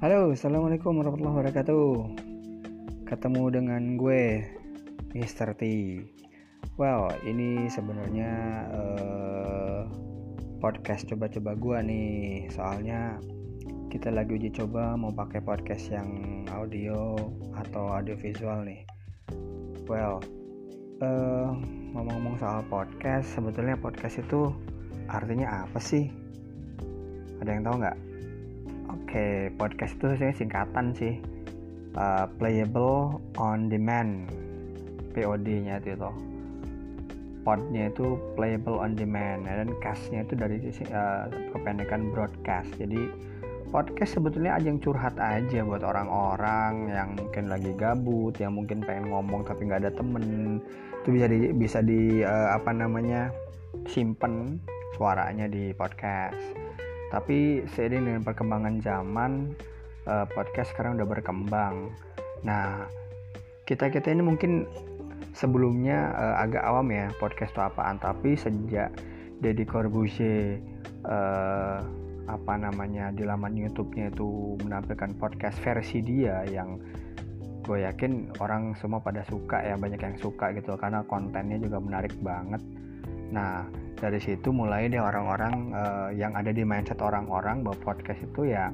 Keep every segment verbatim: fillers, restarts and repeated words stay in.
Halo, assalamualaikum warahmatullahi wabarakatuh. Ketemu dengan gue, mister T. Well, ini sebenarnya uh, podcast coba-coba gue nih. Soalnya kita lagi uji coba mau pakai podcast yang audio atau audio visual nih. Well, uh, ngomong-ngomong soal podcast, sebetulnya podcast itu artinya apa sih? Ada yang tahu nggak? Oke, okay, podcast itu sebenarnya singkatan sih, uh, Playable on Demand, P O D-nya itu loh. Pod-nya itu Playable on Demand, dan cast-nya itu dari uh, kependekan broadcast. Jadi podcast sebetulnya ajang curhat aja buat orang-orang yang mungkin lagi gabut, yang mungkin pengen ngomong tapi nggak ada temen. Itu bisa di bisa di uh, apa namanya simpen suaranya di podcast. Tapi seiring dengan perkembangan zaman, eh, podcast sekarang udah berkembang. Nah, kita-kita ini mungkin sebelumnya eh, agak awam ya podcast itu apaan. Tapi sejak Deddy Corbuzier eh, apa namanya di laman YouTube-nya itu menampilkan podcast versi dia yang gue yakin orang semua pada suka ya, banyak yang suka gitu karena kontennya juga menarik banget. Nah, dari situ mulai deh orang-orang uh, yang ada di mindset orang-orang bahwa podcast itu ya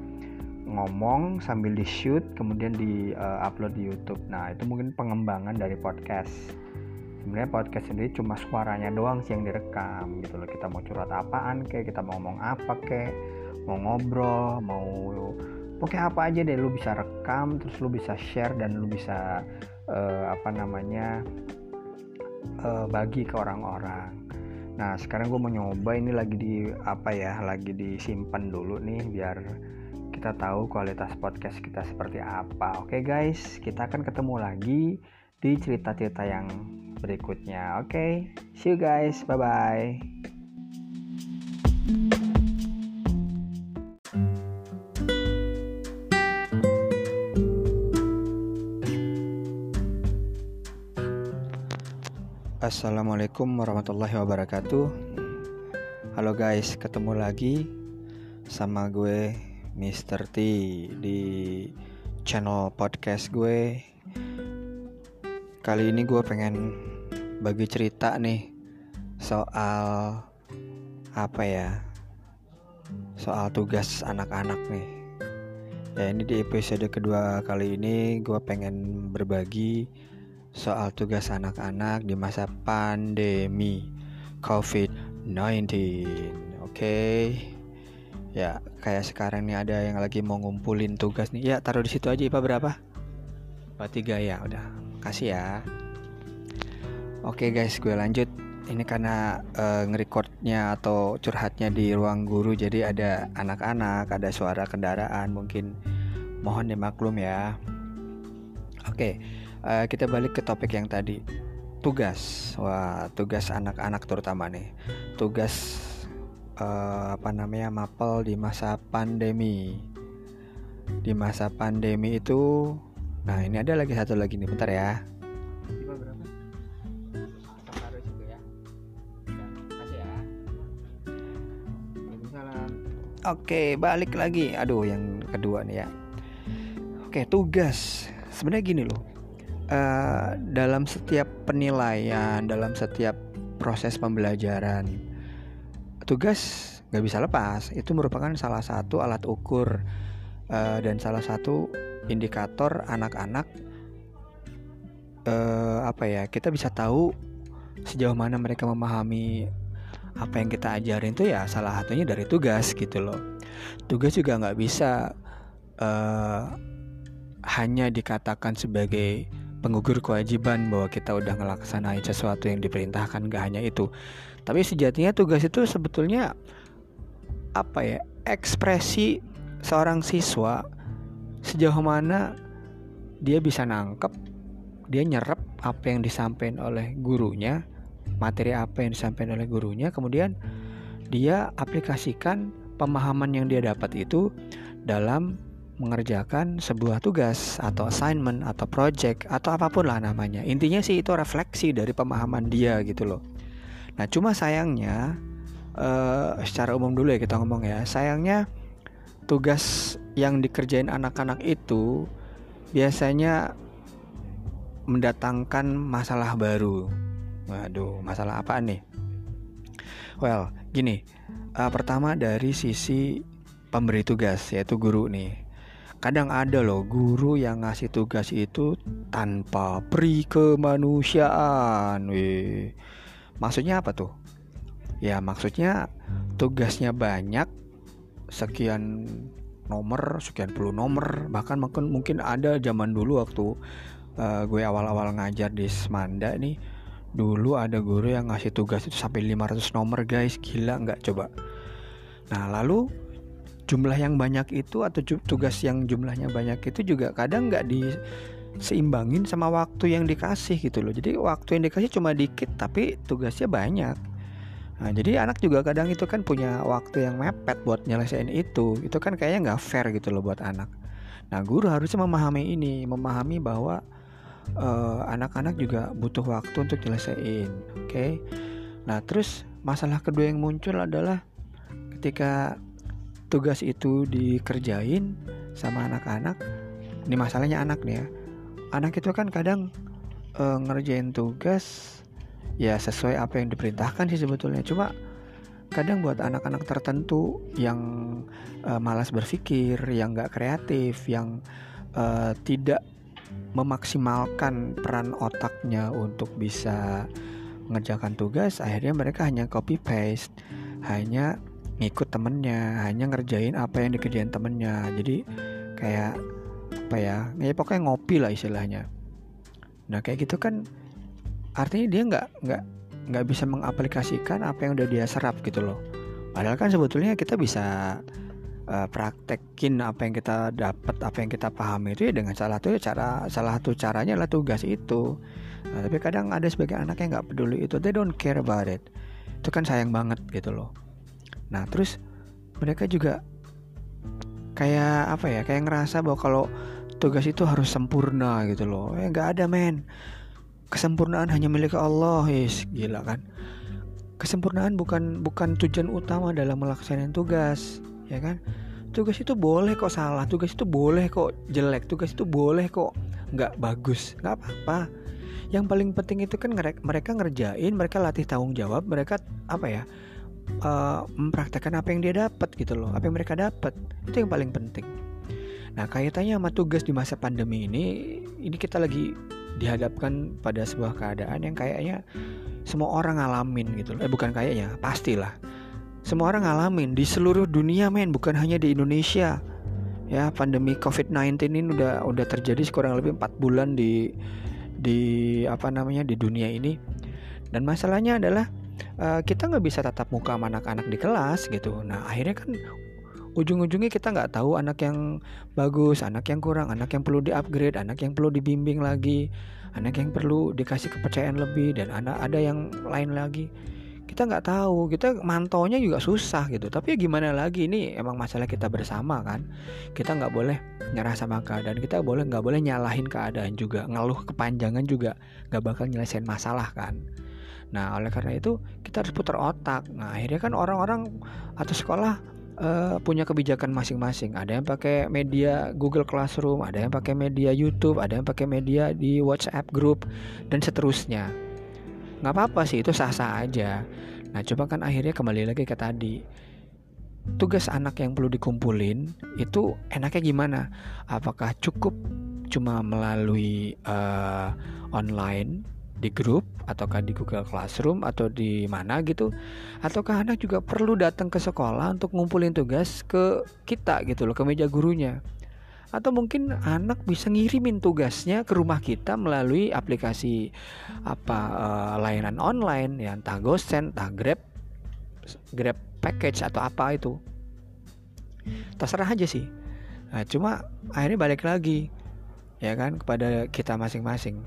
ngomong sambil di shoot kemudian di uh, upload di YouTube. Nah, itu mungkin pengembangan dari podcast. Sebenarnya podcast sendiri cuma suaranya doang sih yang direkam gitu loh. Kita mau curhat apaan kek, kita mau ngomong apa kek, mau ngobrol, mau pokoknya apa aja deh, lu bisa rekam terus lu bisa share dan lu bisa uh, apa namanya uh, bagi ke orang-orang. Nah, sekarang gue mau nyoba ini lagi di apa ya, lagi disimpan dulu nih biar kita tahu kualitas podcast kita seperti apa. Oke guys, kita akan ketemu lagi di cerita-cerita yang berikutnya. Oke, see you guys, bye-bye. Assalamualaikum warahmatullahi wabarakatuh. Halo guys, ketemu lagi sama gue mister T di channel podcast gue. Kali ini gue pengen bagi cerita nih soal apa ya, soal tugas anak-anak nih. Ya, ini di episode kedua kali ini gue pengen berbagi soal tugas anak-anak di masa pandemi covid sembilan belas. Oke. Ya, kayak sekarang nih ada yang lagi mau ngumpulin tugas nih. Ya, taruh di situ aja. I P A berapa? I P A tiga ya, udah. Kasih ya. Oke guys, gue lanjut. Ini karena uh, ngerekordnya atau curhatnya di ruang guru, jadi ada anak-anak, ada suara kendaraan, mungkin mohon dimaklum ya. Oke. Uh, kita balik ke topik yang tadi, tugas. Wah, tugas anak-anak terutama nih, tugas uh, apa namanya mapel di masa pandemi. Di masa pandemi itu, nah ini ada lagi satu lagi nih, bentar ya. Oke, balik lagi. Aduh, yang kedua nih ya. Oke, tugas. Sebenarnya gini loh. Uh, dalam setiap penilaian, dalam setiap proses pembelajaran, tugas gak bisa lepas. Itu merupakan salah satu alat ukur uh, dan salah satu indikator anak-anak uh, apa ya, kita bisa tahu sejauh mana mereka memahami apa yang kita ajarin itu ya salah satunya dari tugas gitu loh. Tugas juga gak bisa uh, hanya dikatakan sebagai penggugur kewajiban bahwa kita udah ngelaksanain sesuatu yang diperintahkan, gak hanya itu. Tapi sejatinya tugas itu sebetulnya apa ya, ekspresi seorang siswa sejauh mana dia bisa nangkep, dia nyerap apa yang disampaikan oleh gurunya, materi apa yang disampaikan oleh gurunya, kemudian dia aplikasikan pemahaman yang dia dapat itu dalam mengerjakan sebuah tugas atau assignment atau project atau apapun lah namanya. Intinya sih itu refleksi dari pemahaman dia gitu loh. Nah, cuma sayangnya uh, secara umum dulu ya kita ngomong ya, sayangnya tugas yang dikerjain anak-anak itu biasanya mendatangkan masalah baru. Waduh, masalah apaan nih? Well, gini, uh, pertama dari sisi pemberi tugas, yaitu guru nih. Kadang ada loh guru yang ngasih tugas itu tanpa pri kemanusiaan. Wih. Maksudnya apa tuh? Ya maksudnya tugasnya banyak, sekian nomor, sekian puluh nomor, bahkan mungkin mungkin ada zaman dulu waktu uh, gue awal-awal ngajar di Semanda nih. Dulu ada guru yang ngasih tugas itu sampai lima ratus nomor, guys. Gila nggak coba? Nah, lalu jumlah yang banyak itu atau tugas yang jumlahnya banyak itu juga kadang nggak diseimbangin sama waktu yang dikasih gitu loh. Jadi waktu yang dikasih cuma dikit tapi tugasnya banyak. Nah, jadi anak juga kadang itu kan punya waktu yang mepet buat nyelesain itu. Itu kan kayaknya nggak fair gitu loh buat anak. Nah, guru harusnya memahami ini, memahami bahwa Uh, anak-anak juga butuh waktu untuk nyelesain, oke? Okay? Nah, terus masalah kedua yang muncul adalah ketika tugas itu dikerjain sama anak-anak. Ini masalahnya anak nih ya. Anak itu kan kadang uh, ngerjain tugas ya sesuai apa yang diperintahkan sih sebetulnya. Cuma kadang buat anak-anak tertentu yang uh, malas berpikir, yang nggak kreatif, yang uh, tidak memaksimalkan peran otaknya untuk bisa mengerjakan tugas, akhirnya mereka hanya copy paste, hanya ngikut temennya, hanya ngerjain apa yang dikerjain temennya. Jadi kayak apa ya, ya pokoknya ngopi lah istilahnya. Nah kayak gitu kan artinya dia nggak nggak nggak bisa mengaplikasikan apa yang udah dia serap gitu loh. Padahal kan sebetulnya kita bisa Uh, praktekin apa yang kita dapat, apa yang kita pahami itu ya dengan salah satu cara, salah satu caranya lah tugas itu. Nah, tapi kadang ada sebagian anak yang nggak peduli itu, they don't care about it. Itu kan sayang banget gitu loh. Nah terus mereka juga kayak apa ya, kayak ngerasa bahwa kalau tugas itu harus sempurna gitu loh. Eh nggak ada men, kesempurnaan hanya milik Allah. Is gila kan? Kesempurnaan bukan bukan tujuan utama dalam melaksanakan tugas. Ya kan, tugas itu boleh kok salah, tugas itu boleh kok jelek, tugas itu boleh kok nggak bagus, nggak apa-apa. Yang paling penting itu kan mereka ngerjain, mereka latih tanggung jawab, mereka apa ya, uh, mempraktekkan apa yang dia dapat gitu loh, apa yang mereka dapat itu yang paling penting. Nah kaitannya sama tugas di masa pandemi ini, ini kita lagi dihadapkan pada sebuah keadaan yang kayaknya semua orang ngalamin gitu loh. Eh bukan kayaknya, pastilah. Semua orang ngalamin di seluruh dunia men, bukan hanya di Indonesia. Ya, pandemi covid sembilan belas ini udah udah terjadi kurang lebih empat bulan di di apa namanya di dunia ini. Dan masalahnya adalah uh, kita nggak bisa tatap muka sama anak-anak di kelas gitu. Nah, akhirnya kan ujung-ujungnya kita nggak tahu anak yang bagus, anak yang kurang, anak yang perlu di-upgrade, anak yang perlu dibimbing lagi, anak yang perlu dikasih kepercayaan lebih, dan anak ada yang lain lagi. Kita nggak tahu, kita mantaunya juga susah gitu. Tapi ya gimana lagi, ini emang masalah kita bersama kan. Kita nggak boleh nyerah sama keadaan, kita boleh nggak boleh nyalahin keadaan juga, ngeluh kepanjangan juga nggak bakal nyelesain masalah kan. Nah oleh karena itu kita harus putar otak. Nah akhirnya kan orang-orang atau sekolah uh, punya kebijakan masing-masing. Ada yang pakai media Google Classroom, ada yang pakai media YouTube, ada yang pakai media di WhatsApp group dan seterusnya. Nggak apa-apa sih, itu sah-sah aja. Nah coba kan akhirnya kembali lagi ke tadi, tugas anak yang perlu dikumpulin itu enaknya gimana? Apakah cukup cuma melalui uh, online di grup, ataukah di Google Classroom, atau di mana gitu? Ataukah anak juga perlu datang ke sekolah untuk ngumpulin tugas ke kita gitu loh, ke meja gurunya? Atau mungkin anak bisa ngirimin tugasnya ke rumah kita melalui aplikasi apa uh, layanan online ya, entah GoSend, entah Grab, Grab package atau apa itu. Terserah aja sih. Nah, cuma akhirnya balik lagi ya kan kepada kita masing-masing.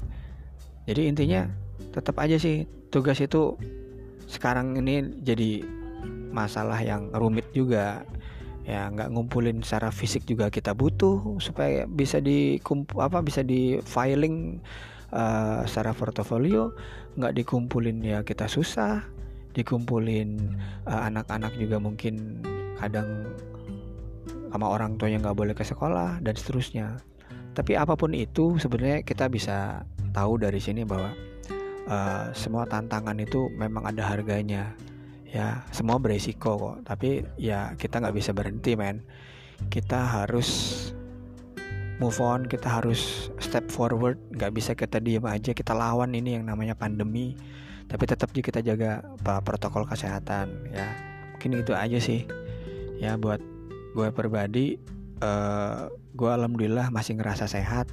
Jadi intinya tetap aja sih, tugas itu sekarang ini jadi masalah yang rumit juga. Ya nggak ngumpulin secara fisik juga kita butuh supaya bisa di apa bisa di filing uh, secara portofolio. Nggak dikumpulin ya kita susah, dikumpulin uh, anak-anak juga mungkin kadang sama orang tuanya nggak boleh ke sekolah, dan seterusnya. Tapi apapun itu sebenarnya kita bisa tahu dari sini bahwa uh, semua tantangan itu memang ada harganya, ya semua beresiko kok. Tapi ya kita nggak bisa berhenti, men. Kita harus move on, kita harus step forward, nggak bisa kita diem aja. Kita lawan ini yang namanya pandemi, tapi tetap kita jaga protokol kesehatan, ya. Mungkin itu aja sih, ya buat gue pribadi. Uh, gue alhamdulillah masih ngerasa sehat.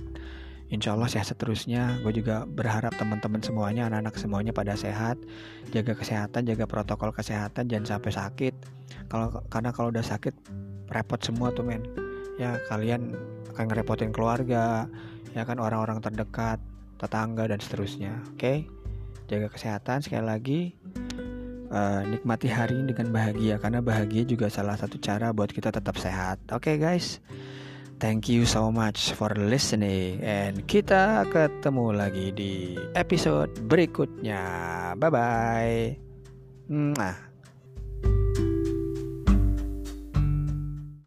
Insya Allah sehat seterusnya. Gue juga berharap teman-teman semuanya, anak-anak semuanya pada sehat. Jaga kesehatan, jaga protokol kesehatan, jangan sampai sakit. Kalau karena kalau udah sakit repot semua tuh, men. Ya kalian akan ngerepotin keluarga, ya kan, orang-orang terdekat, tetangga, dan seterusnya. Oke, jaga kesehatan sekali lagi. Uh, nikmati hari ini dengan bahagia, karena bahagia juga salah satu cara buat kita tetap sehat. Oke, guys, thank you so much for listening, and kita ketemu lagi di episode berikutnya. Bye bye.